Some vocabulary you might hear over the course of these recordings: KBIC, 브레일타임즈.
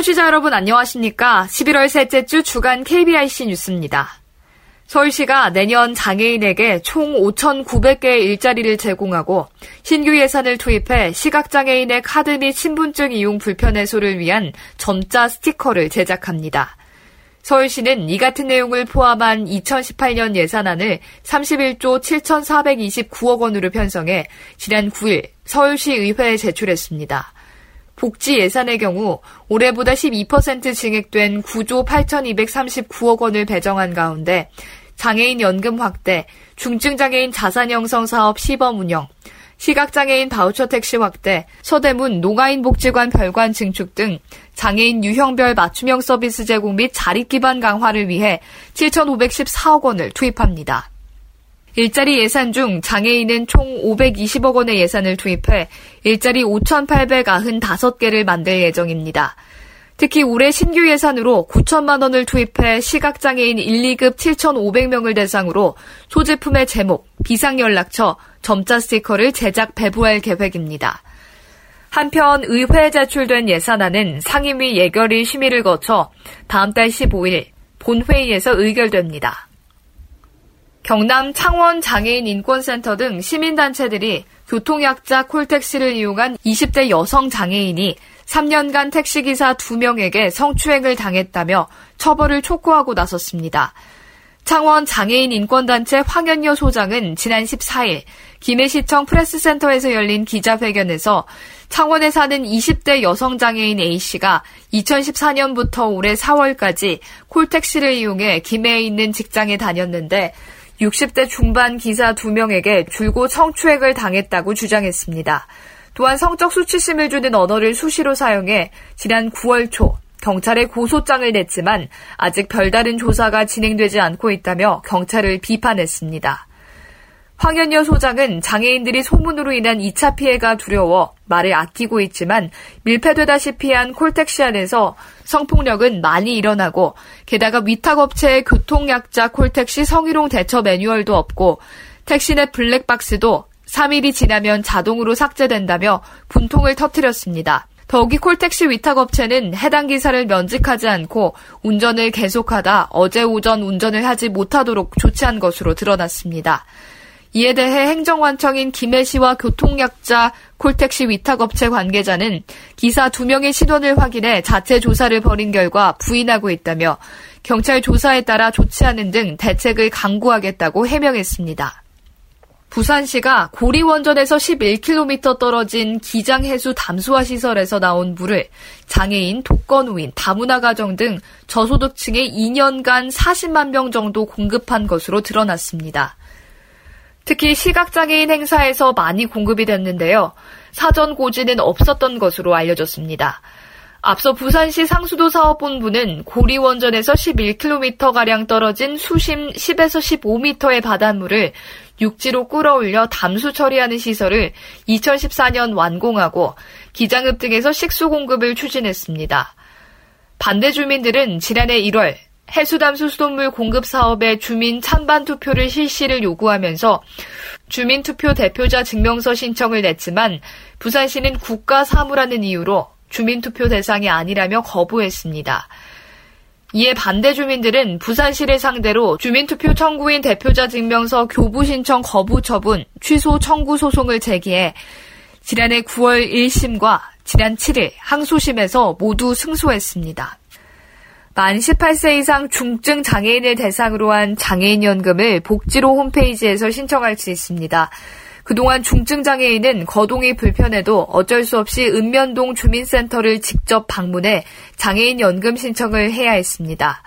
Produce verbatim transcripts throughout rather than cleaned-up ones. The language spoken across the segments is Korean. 청취자 여러분 안녕하십니까. 십일월 셋째 주 주간 케이비아이씨 뉴스입니다. 서울시가 내년 장애인에게 총 오천구백 개의 일자리를 제공하고 신규 예산을 투입해 시각장애인의 카드 및 신분증 이용 불편 해소를 위한 점자 스티커를 제작합니다. 서울시는 이 같은 내용을 포함한 이천십팔 년 예산안을 삼십일조 칠천사백이십구억 원으로 편성해 지난 구일 서울시의회에 제출했습니다. 복지 예산의 경우 올해보다 십이 퍼센트 증액된 구조 팔천이백삼십구억 원을 배정한 가운데 장애인 연금 확대, 중증장애인 자산 형성 사업 시범 운영, 시각장애인 바우처 택시 확대, 서대문 농아인복지관 별관 증축 등 장애인 유형별 맞춤형 서비스 제공 및 자립 기반 강화를 위해 칠천오백십사억 원을 투입합니다. 일자리 예산 중 장애인은 총 오백이십억 원의 예산을 투입해 일자리 오천팔백구십오 개를 만들 예정입니다. 특히 올해 신규 예산으로 구천만 원을 투입해 시각장애인 일, 이 급 칠천오백 명을 대상으로 소지품의 제목, 비상연락처, 점자 스티커를 제작 배부할 계획입니다. 한편 의회에 제출된 예산안은 상임위 예결위 심의를 거쳐 다음 달 십오일 본회의에서 의결됩니다. 경남 창원 장애인 인권센터 등 시민단체들이 교통약자 콜택시를 이용한 이십 대 여성 장애인이 삼 년간 택시기사 두 명에게 성추행을 당했다며 처벌을 촉구하고 나섰습니다. 창원 장애인 인권단체 황현여 소장은 지난 십사일 김해시청 프레스센터에서 열린 기자회견에서 창원에 사는 이십 대 여성 장애인 A씨가 이천십사년부터 올해 사월까지 콜택시를 이용해 김해에 있는 직장에 다녔는데 육십 대 중반 기사 두 명에게 줄곧 성추행을 당했다고 주장했습니다. 또한 성적 수치심을 주는 언어를 수시로 사용해 지난 구월 초 경찰에 고소장을 냈지만 아직 별다른 조사가 진행되지 않고 있다며 경찰을 비판했습니다. 황현여 소장은 장애인들이 소문으로 인한 이 차 피해가 두려워 말을 아끼고 있지만 밀폐되다시피 한 콜택시 안에서 성폭력은 많이 일어나고 게다가 위탁업체의 교통약자 콜택시 성희롱 대처 매뉴얼도 없고 택시넷 블랙박스도 삼일이 지나면 자동으로 삭제된다며 분통을 터뜨렸습니다. 더욱이 콜택시 위탁업체는 해당 기사를 면직하지 않고 운전을 계속하다 어제 오전 운전을 하지 못하도록 조치한 것으로 드러났습니다. 이에 대해 행정관청인 김해시와 교통약자 콜택시 위탁업체 관계자는 기사 두 명의 신원을 확인해 자체 조사를 벌인 결과 부인하고 있다며 경찰 조사에 따라 조치하는 등 대책을 강구하겠다고 해명했습니다. 부산시가 고리원전에서 십일 킬로미터 떨어진 기장해수 담수화 시설에서 나온 물을 장애인, 독거노인, 다문화 가정 등 저소득층에 이 년간 사십만 명 정도 공급한 것으로 드러났습니다. 특히 시각장애인 행사에서 많이 공급이 됐는데요. 사전 고지는 없었던 것으로 알려졌습니다. 앞서 부산시 상수도사업본부는 고리원전에서 십일 킬로미터가량 떨어진 수심 십에서 십오 미터의 바닷물을 육지로 끌어올려 담수 처리하는 시설을 이천십사년 완공하고 기장읍 등에서 식수 공급을 추진했습니다. 반대 주민들은 지난해 일월 해수담수 수돗물 공급 사업에 주민 찬반 투표를 실시를 요구하면서 주민 투표 대표자 증명서 신청을 냈지만 부산시는 국가 사무라는 이유로 주민 투표 대상이 아니라며 거부했습니다. 이에 반대 주민들은 부산시를 상대로 주민 투표 청구인 대표자 증명서 교부 신청 거부 처분, 취소 청구 소송을 제기해 지난해 구월 일심과 지난 칠일 항소심에서 모두 승소했습니다. 만 십팔 세 이상 중증 장애인을 대상으로 한 장애인연금을 복지로 홈페이지에서 신청할 수 있습니다. 그동안 중증 장애인은 거동이 불편해도 어쩔 수 없이 읍면동 주민센터를 직접 방문해 장애인연금 신청을 해야 했습니다.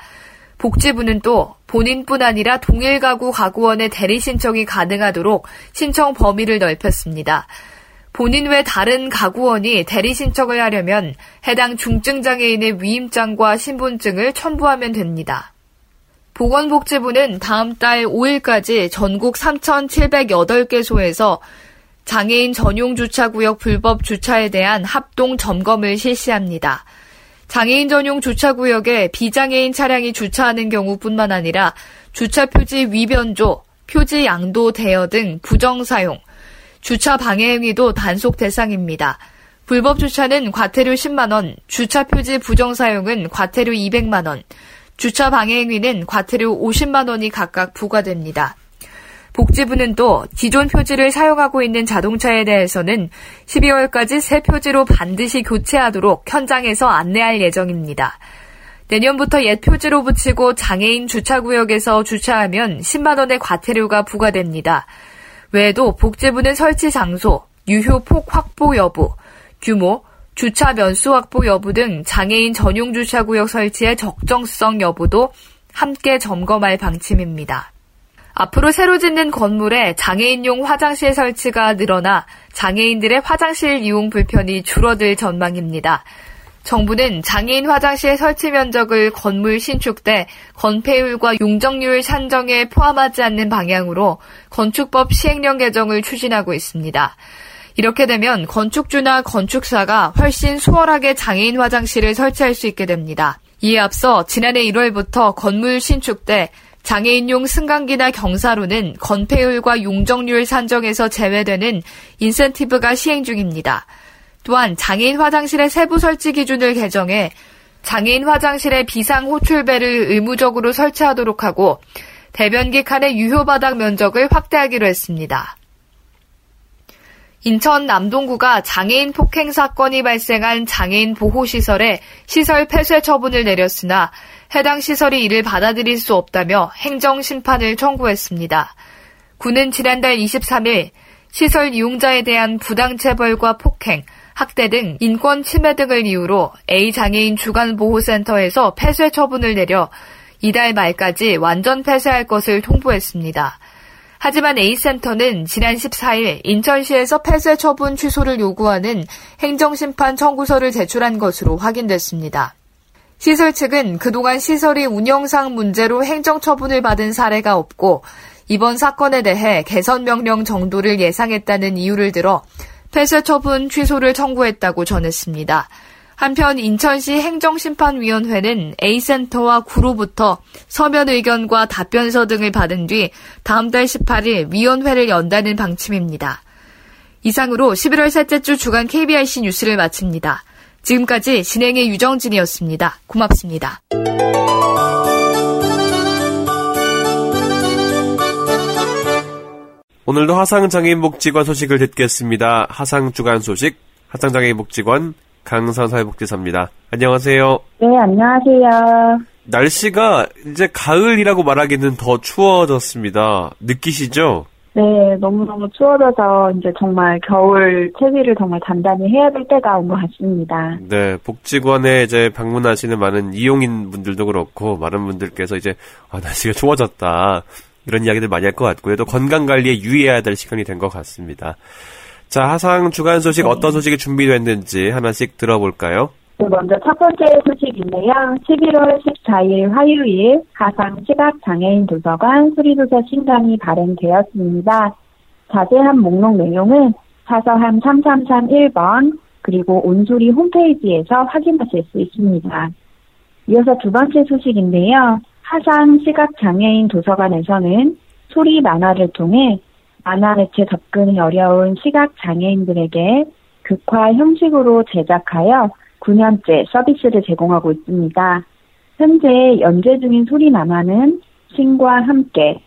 복지부는 또 본인뿐 아니라 동일 가구 가구원의 대리 신청이 가능하도록 신청 범위를 넓혔습니다. 본인 외 다른 가구원이 대리 신청을 하려면 해당 중증장애인의 위임장과 신분증을 첨부하면 됩니다. 보건복지부는 다음 달 오일까지 전국 삼천칠백팔 개소에서 장애인 전용 주차구역 불법 주차에 대한 합동 점검을 실시합니다. 장애인 전용 주차구역에 비장애인 차량이 주차하는 경우뿐만 아니라 주차 표지 위변조, 표지 양도 대여 등 부정사용, 주차 방해 행위도 단속 대상입니다. 불법 주차는 과태료 십만 원, 주차 표지 부정 사용은 과태료 이백만 원, 주차 방해 행위는 과태료 오십만 원이 각각 부과됩니다. 복지부는 또 기존 표지를 사용하고 있는 자동차에 대해서는 십이월까지 새 표지로 반드시 교체하도록 현장에서 안내할 예정입니다. 내년부터 옛 표지로 붙이고 장애인 주차구역에서 주차하면 십만 원의 과태료가 부과됩니다. 외에도 복지부는 설치 장소, 유효폭 확보 여부, 규모, 주차 면수 확보 여부 등 장애인 전용 주차구역 설치의 적정성 여부도 함께 점검할 방침입니다. 앞으로 새로 짓는 건물에 장애인용 화장실 설치가 늘어나 장애인들의 화장실 이용 불편이 줄어들 전망입니다. 정부는 장애인 화장실 설치 면적을 건물 신축 때 건폐율과 용적률 산정에 포함하지 않는 방향으로 건축법 시행령 개정을 추진하고 있습니다. 이렇게 되면 건축주나 건축사가 훨씬 수월하게 장애인 화장실을 설치할 수 있게 됩니다. 이에 앞서 지난해 일월부터 건물 신축 때 장애인용 승강기나 경사로는 건폐율과 용적률 산정에서 제외되는 인센티브가 시행 중입니다. 또한 장애인 화장실의 세부 설치 기준을 개정해 장애인 화장실에 비상 호출배를 의무적으로 설치하도록 하고 대변기 칸의 유효바닥 면적을 확대하기로 했습니다. 인천 남동구가 장애인 폭행 사건이 발생한 장애인 보호시설에 시설 폐쇄 처분을 내렸으나 해당 시설이 이를 받아들일 수 없다며 행정심판을 청구했습니다. 구는 지난달 이십삼일 시설 이용자에 대한 부당체벌과 폭행, 학대 등 인권 침해 등을 이유로 A장애인 주간보호센터에서 폐쇄 처분을 내려 이달 말까지 완전 폐쇄할 것을 통보했습니다. 하지만 A센터는 지난 십사일 인천시에서 폐쇄 처분 취소를 요구하는 행정심판 청구서를 제출한 것으로 확인됐습니다. 시설 측은 그동안 시설이 운영상 문제로 행정처분을 받은 사례가 없고 이번 사건에 대해 개선명령 정도를 예상했다는 이유를 들어 폐쇄 처분 취소를 청구했다고 전했습니다. 한편 인천시 행정심판위원회는 A센터와 구로부터 서면 의견과 답변서 등을 받은 뒤 다음 달 십팔일 위원회를 연다는 방침입니다. 이상으로 십일월 셋째 주 주간 케이비아이씨 뉴스를 마칩니다. 지금까지 진행의 유정진이었습니다. 고맙습니다. 오늘도 하상장애인복지관 소식을 듣겠습니다. 하상주간 소식, 하상장애인복지관 강선 사회복지사입니다. 안녕하세요. 네, 안녕하세요. 날씨가 이제 가을이라고 말하기는 더 추워졌습니다. 느끼시죠? 네, 너무너무 추워져서 이제 정말 겨울 채비를 정말 단단히 해야 될 때가 온 것 같습니다. 네, 복지관에 이제 방문하시는 많은 이용인 분들도 그렇고, 많은 분들께서 이제, 아, 날씨가 추워졌다. 이런 이야기들 많이 할 것 같고요. 또 건강관리에 유의해야 될 시간이 된 것 같습니다. 자, 하상 주간 소식 어떤 소식이 준비됐는지 하나씩 들어볼까요? 네, 먼저 첫 번째 소식인데요. 십일월 십사일 화요일 하상 시각장애인 도서관 수리도서 신간이 발행되었습니다. 자세한 목록 내용은 사서함 삼삼삼일 번 그리고 온수리 홈페이지에서 확인하실 수 있습니다. 이어서 두 번째 소식인데요. 하상 시각장애인 도서관에서는 소리 만화를 통해 만화매체 접근이 어려운 시각장애인들에게 극화 형식으로 제작하여 구년째 서비스를 제공하고 있습니다. 현재 연재 중인 소리 만화는 신과 함께,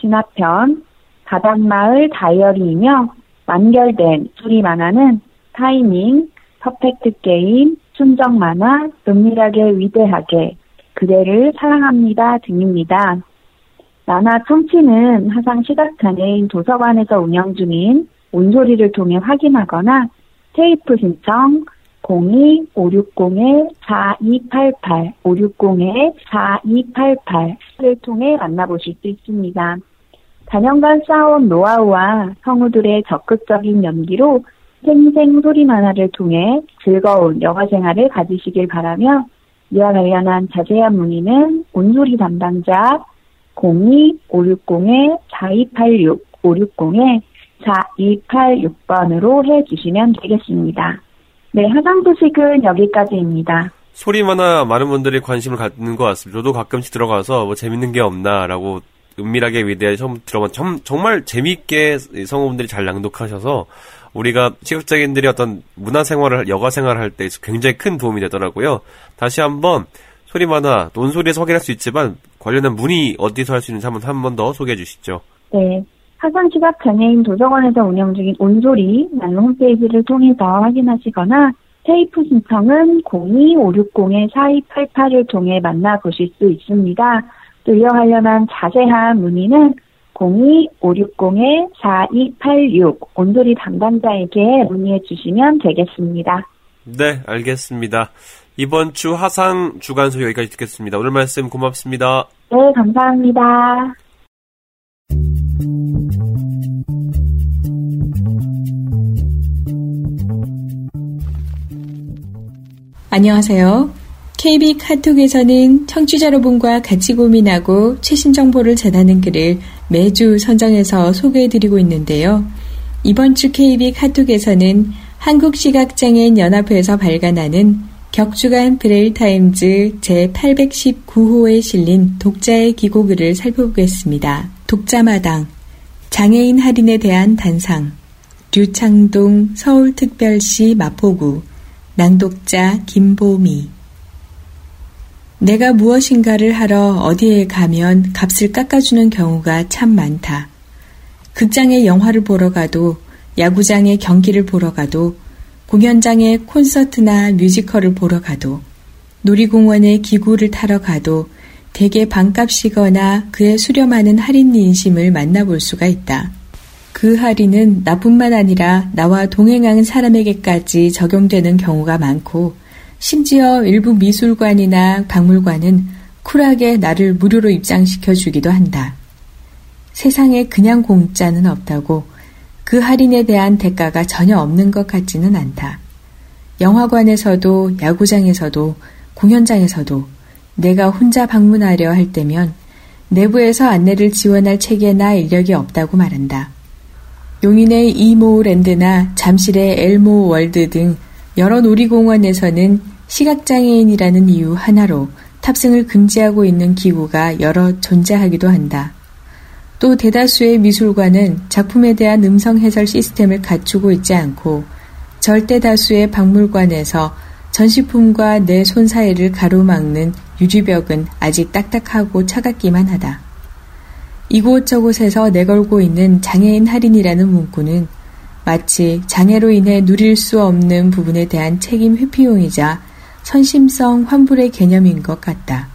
진화편, 바닷마을 다이어리이며 완결된 소리 만화는 타이밍, 퍼펙트 게임, 순정 만화, 은밀하게 위대하게, 그대를 사랑합니다 등입니다. 만화 청취는 하상 시각장애인 도서관에서 운영 중인 온소리를 통해 확인하거나 테이프 신청 공이 오육공 사이팔팔 오육공 사이팔팔을 통해 만나보실 수 있습니다. 다년간 쌓아온 노하우와 성우들의 적극적인 연기로 생생 소리 만화를 통해 즐거운 영화 생활을 가지시길 바라며 이와 관련한 자세한 문의는 온소리 담당자 공이 오육공 사이팔육 오육공 사이팔육 번으로 해주시면 되겠습니다. 네, 하상 소식은 여기까지입니다. 소리만화 많은 분들이 관심을 갖는 것 같습니다. 저도 가끔씩 들어가서 뭐 재밌는 게 없나라고 은밀하게 위대하게 처음 들어본, 정, 정말 재밌게 성우분들이 잘 낭독하셔서 우리가 시각장애인들이 어떤 문화생활을, 여가생활을 할 때 굉장히 큰 도움이 되더라고요. 다시 한번 소리만화, 논소리에서 확인할 수 있지만 관련된 문의 어디서 할 수 있는지 한번 한 번 더 소개해 주시죠. 네. 사상시각장애인 도서관에서 운영 중인 온소리 난로 홈페이지를 통해서 확인하시거나 테이프 신청은 공이 오육공 사이팔팔을 통해 만나보실 수 있습니다. 또 이와 관련한 자세한 문의는 공이 오육공 사이팔육 온소리 담당자에게 문의해 주시면 되겠습니다. 네, 알겠습니다. 이번 주 하상 주간소 여기까지 듣겠습니다. 오늘 말씀 고맙습니다. 네, 감사합니다. 안녕하세요. 케이비 카톡에서는 청취자 여러분과 같이 고민하고 최신 정보를 전하는 글을 매주 선정해서 소개해드리고 있는데요. 이번 주 케이비 카톡에서는 한국시각장애인연합회에서 발간하는 격주간 브레일타임즈 제팔백십구 호에 실린 독자의 기고글을 살펴보겠습니다. 독자마당, 장애인 할인에 대한 단상, 류창동 서울특별시 마포구, 낭독자 김보미. 내가 무엇인가를 하러 어디에 가면 값을 깎아주는 경우가 참 많다. 극장에 영화를 보러 가도, 야구장에 경기를 보러 가도, 공연장에 콘서트나 뮤지컬을 보러 가도, 놀이공원에 기구를 타러 가도 대개 반값이거나 그에 수렴하는 할인 인심을 만나볼 수가 있다. 그 할인은 나뿐만 아니라 나와 동행하는 사람에게까지 적용되는 경우가 많고, 심지어 일부 미술관이나 박물관은 쿨하게 나를 무료로 입장시켜 주기도 한다. 세상에 그냥 공짜는 없다고 그 할인에 대한 대가가 전혀 없는 것 같지는 않다. 영화관에서도 야구장에서도 공연장에서도 내가 혼자 방문하려 할 때면 내부에서 안내를 지원할 체계나 인력이 없다고 말한다. 용인의 이모랜드나 잠실의 엘모월드 등 여러 놀이공원에서는 시각장애인이라는 이유 하나로 탑승을 금지하고 있는 기구가 여러 존재하기도 한다. 또 대다수의 미술관은 작품에 대한 음성 해설 시스템을 갖추고 있지 않고 절대 다수의 박물관에서 전시품과 내 손 사이를 가로막는 유리벽은 아직 딱딱하고 차갑기만 하다. 이곳저곳에서 내걸고 있는 장애인 할인이라는 문구는 마치 장애로 인해 누릴 수 없는 부분에 대한 책임 회피용이자 선심성 환불의 개념인 것 같다.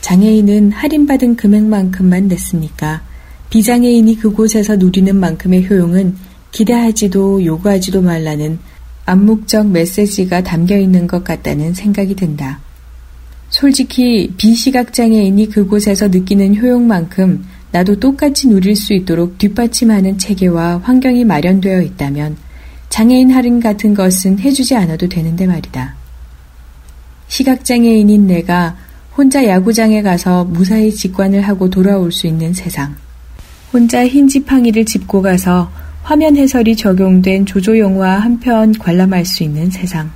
장애인은 할인받은 금액만큼만 냈으니까 비장애인이 그곳에서 누리는 만큼의 효용은 기대하지도 요구하지도 말라는 암묵적 메시지가 담겨있는 것 같다는 생각이 든다. 솔직히 비시각장애인이 그곳에서 느끼는 효용만큼 나도 똑같이 누릴 수 있도록 뒷받침하는 체계와 환경이 마련되어 있다면 장애인 할인 같은 것은 해주지 않아도 되는데 말이다. 시각장애인인 내가 혼자 야구장에 가서 무사히 직관을 하고 돌아올 수 있는 세상, 혼자 흰 지팡이를 짚고 가서 화면 해설이 적용된 조조 영화 한 편 관람할 수 있는 세상,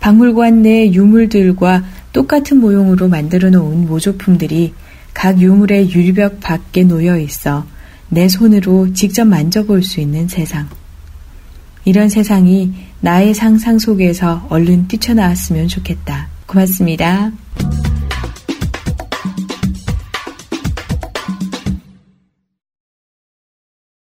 박물관 내 유물들과 똑같은 모형으로 만들어 놓은 모조품들이 각 유물의 유리벽 밖에 놓여 있어 내 손으로 직접 만져볼 수 있는 세상. 이런 세상이 나의 상상 속에서 얼른 뛰쳐나왔으면 좋겠다. 고맙습니다.